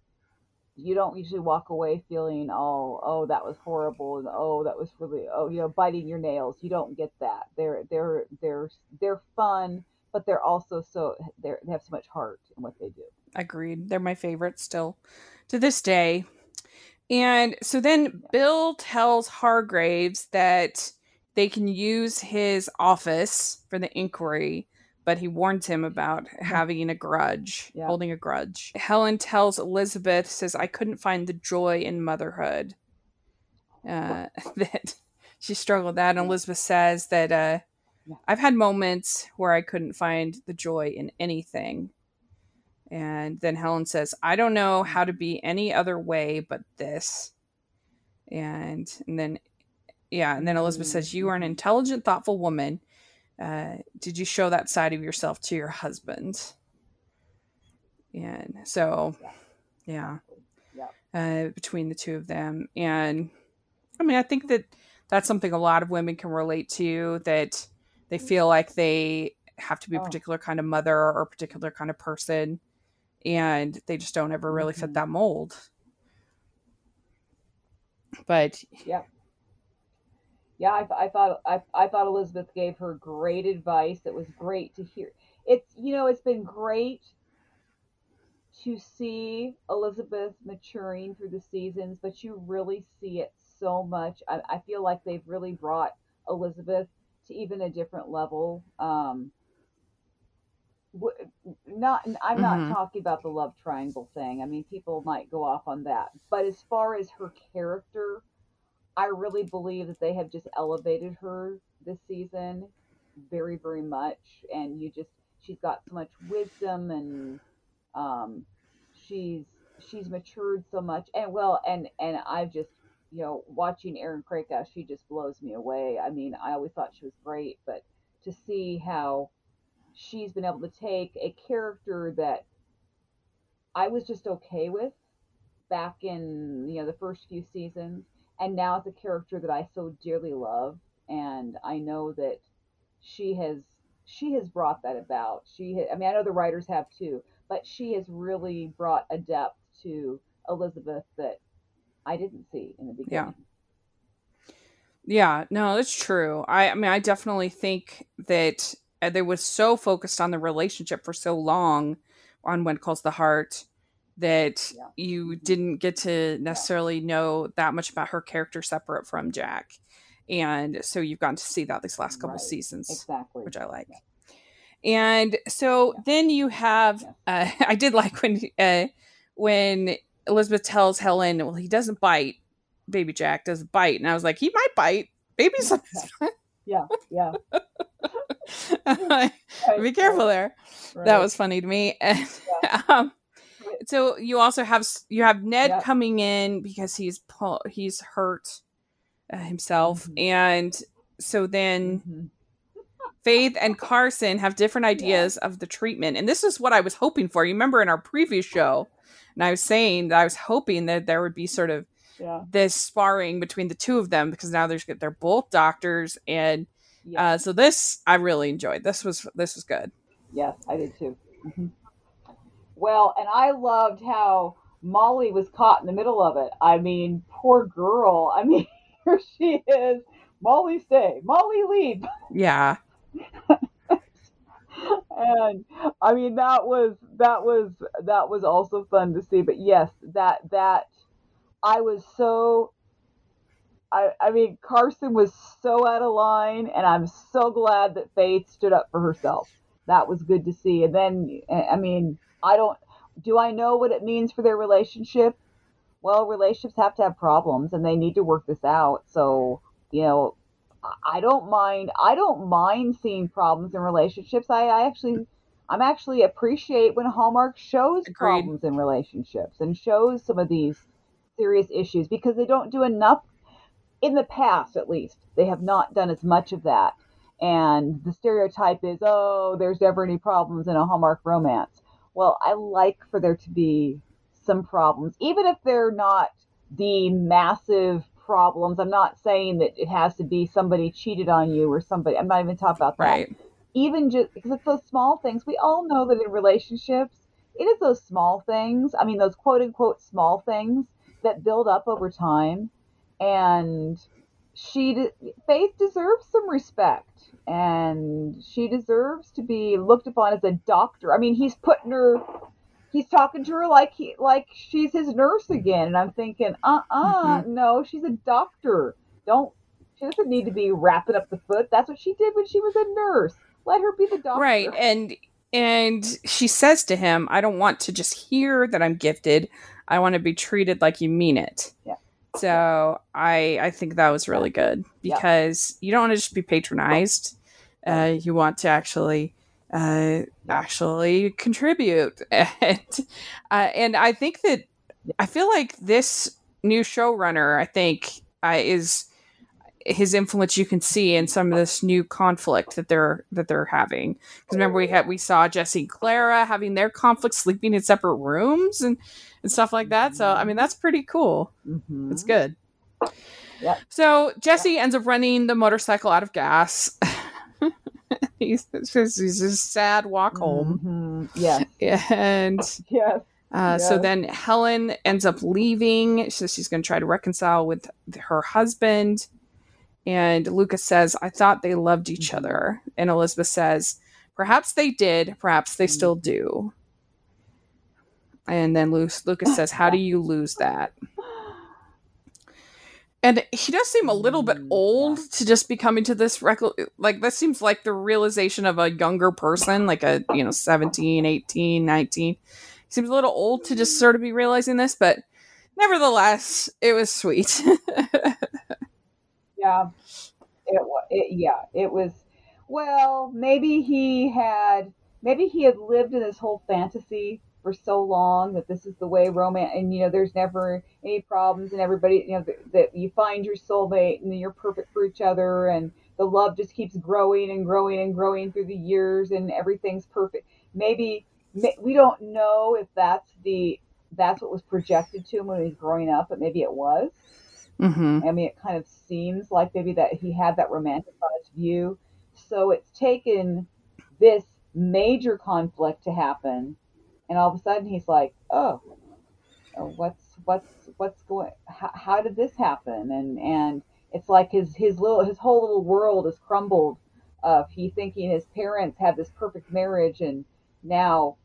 You don't usually walk away feeling that was horrible, and that was really biting your nails. You don't get that. They're fun, but they're also they have so much heart in what they do. Agreed. They're my favorite still to this day. And so then Bill tells Hargraves that they can use his office for the inquiry, but he warns him about having a grudge, holding a grudge. Helen tells Elizabeth, says, I couldn't find the joy in motherhood. That she struggled with that. And Elizabeth says that I've had moments where I couldn't find the joy in anything. And then Helen says, I don't know how to be any other way but this. And then Elizabeth says, you are an intelligent, thoughtful woman. Did you show that side of yourself to your husband? And so, between the two of them. And I mean, I think that that's something a lot of women can relate to, that they feel like they have to be a particular kind of mother or a particular kind of person, and they just don't ever really fit that mold. But I thought Elizabeth gave her great advice. It was great to hear. It's, you know, it's been great to see Elizabeth maturing through the seasons, but you really see it so much. I feel like they've really brought Elizabeth to even a different level. I'm not talking about the love triangle thing. I mean, people might go off on that, but as far as her character, I really believe that they have just elevated her this season very, very much. And she's got so much wisdom, and she's matured so much. And and I've just, you know, watching Erin Krakow, she just blows me away. I mean, I always thought she was great, but to see how she's been able to take a character that I was just okay with back in, you know, the first few seasons, and now it's a character that I so dearly love, and I know that she has brought that about. I know the writers have too, but she has really brought a depth to Elizabeth that I didn't see in the beginning. Yeah, no, that's true. I mean, I definitely think that they were so focused on the relationship for so long on When Calls the Heart that you didn't get to necessarily know that much about her character separate from Jack. And so you've gotten to see that these last couple seasons, which I like. Yeah. And so then you have, I did like when Elizabeth tells Helen, well, he doesn't bite. Baby Jack doesn't bite. And I was like, he might bite. Baby's yeah. Be careful there. Right. That was funny to me. And, so you also have Ned coming in because he's hurt himself, and so then Faith and Carson have different ideas of the treatment, and this is what I was hoping for. You remember in our previous show, and I was saying that I was hoping that there would be sort of this sparring between the two of them, because now they're both doctors, and so this I really enjoyed. This was good. Yes, I did too. Mm-hmm. Well, and I loved how Molly was caught in the middle of it. I mean, poor girl. I mean, here she is. Molly stay. Molly leave. Yeah. And I mean, that was also fun to see. But yes, that I was so. I mean, Carson was so out of line, and I'm so glad that Faith stood up for herself. That was good to see. And then, I mean, do I know what it means for their relationship? Well, relationships have to have problems, and they need to work this out. So, you know, I don't mind seeing problems in relationships. I'm actually appreciate when Hallmark shows problems in relationships and shows some of these serious issues, because they don't do enough. In the past, at least, they have not done as much of that. And the stereotype is, oh, there's never any problems in a Hallmark romance. Well, I like for there to be some problems, even if they're not the massive problems. I'm not saying that it has to be somebody cheated on you or somebody. I'm not even talking about that. Right. Even just because it's those small things. We all know that in relationships, it is those small things. I mean, those quote unquote small things that build up over time. And Faith deserves some respect, and she deserves to be looked upon as a doctor. I mean, he's talking to her like she's his nurse again. And I'm thinking, no, she's a doctor. She doesn't need to be wrapping up the foot. That's what she did when she was a nurse. Let her be the doctor. Right. And she says to him, I don't want to just hear that I'm gifted. I want to be treated like you mean it. Yeah. So I think that was really good, because you don't want to just be patronized. You want to actually actually contribute. And I think that I feel like this new showrunner, I think, is his influence you can see in some of this new conflict that they're having. Because remember, we saw Jesse and Clara having their conflict, sleeping in separate rooms and stuff like that. So I mean, that's pretty cool. Mm-hmm. It's good. Yep. So Jesse ends up running the motorcycle out of gas. he's a sad walk home. Mm-hmm. Yeah. And yes. So then Helen ends up leaving. So she's going to try to reconcile with her husband. And Lucas says, I thought they loved each mm-hmm. other. And Elizabeth says, perhaps they did. Perhaps they mm-hmm. still do. And then Lucas says, how do you lose that? And he does seem a little bit old to just be coming to this record. Like, that seems like the realization of a younger person, like a, 17, 18, 19. Seems a little old to just sort of be realizing this, but nevertheless, it was sweet. It was. Well, maybe he had lived in this whole fantasy for so long that this is the way romance, and there's never any problems, and everybody, that you find your soulmate and you're perfect for each other, and the love just keeps growing and growing and growing through the years, and everything's perfect. Maybe. We don't know if that's what was projected to him when he was growing up, but maybe it was. Mm-hmm. I mean, it kind of seems like maybe that he had that romanticized view. So it's taken this major conflict to happen, and all of a sudden he's like, "Oh, what's going? How did this happen?" And it's like his whole little world has crumbled. Of he thinking his parents had this perfect marriage and. Now,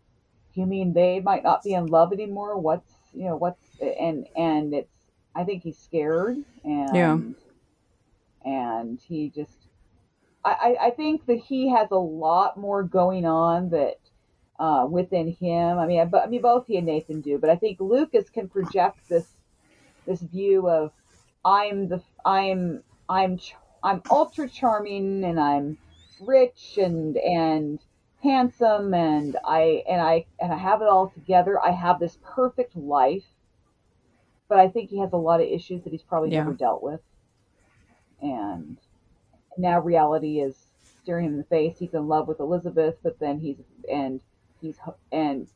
you mean they might not be in love anymore? I think he's scared and he just, I think that he has a lot more going on that, within him. I mean, both he and Nathan do, but I think Lucas can project this view of I'm ultra charming and I'm rich and handsome and I have it all together. I have this perfect life, but I think he has a lot of issues that he's probably never dealt with, and now reality is staring him in the face. He's in love with Elizabeth, but then he's he doesn't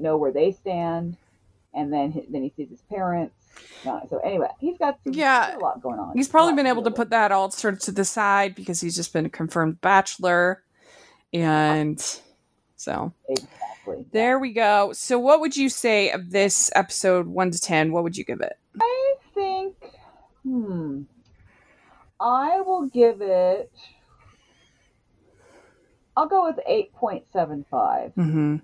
know where they stand, and then he sees his parents. So anyway, he's got a lot going on. He's probably been able to put that all sort of to the side because he's just been a confirmed bachelor. And so exactly. There we go. So what would you say of this episode 1 to 10? What would you give it? I think, I will give it, I'll go with 8.75. Mm-hmm.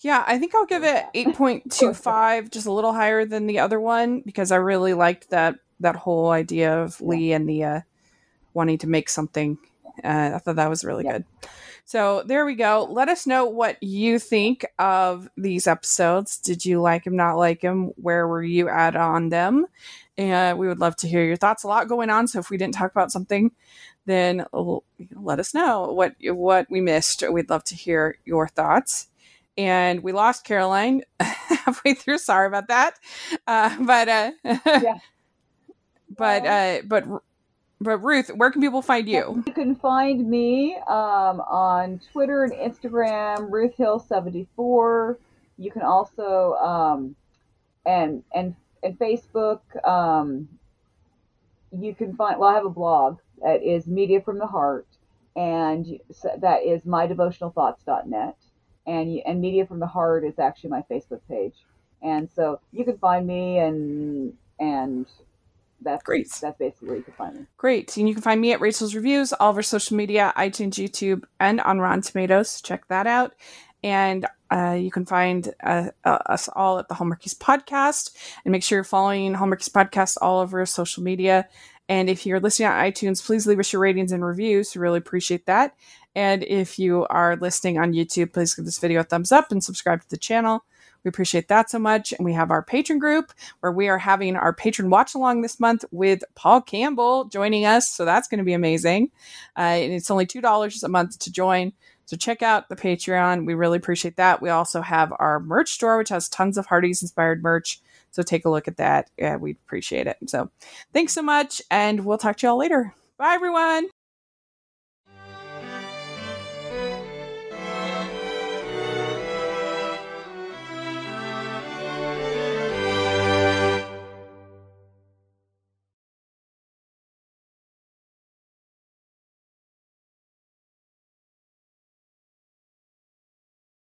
Yeah, I think I'll give it 8.25, just a little higher than the other one, because I really liked that whole idea of Lee and the wanting to make something. I thought that was really good. So there we go. Let us know what you think of these episodes. Did you like them, not like them? Where were you at on them? And we would love to hear your thoughts. A lot going on. So if we didn't talk about something, then let us know what we missed. We'd love to hear your thoughts. And we lost Caroline halfway through. Sorry about that. But Ruth, where can people find you? You can find me on Twitter and Instagram, RuthHill74. You can also and Facebook. You can find. Well, I have a blog that is Media from the Heart, and that is mydevotionalthoughts.net. And Media from the Heart is actually my Facebook page, and so you can find me and. That's great. That's basically where you can find me. Great. And you can find me at Rachel's Reviews, all of our social media, iTunes, YouTube, and on Rotten Tomatoes. Check that out. And you can find us all at the Hallmarkies Podcast. And make sure you're following Hallmarkies Podcast all over social media. And if you're listening on iTunes, please leave us your ratings and reviews. We really appreciate that. And if you are listening on YouTube, please give this video a thumbs up and subscribe to the channel. We appreciate that so much. And we have our patron group where we are having our patron watch along this month with Paul Campbell joining us. So that's going to be amazing. And it's only $2 a month to join. So check out the Patreon. We really appreciate that. We also have our merch store, which has tons of Hardee's inspired merch. So take a look at that. We'd appreciate it. So thanks so much. And we'll talk to y'all later. Bye, everyone.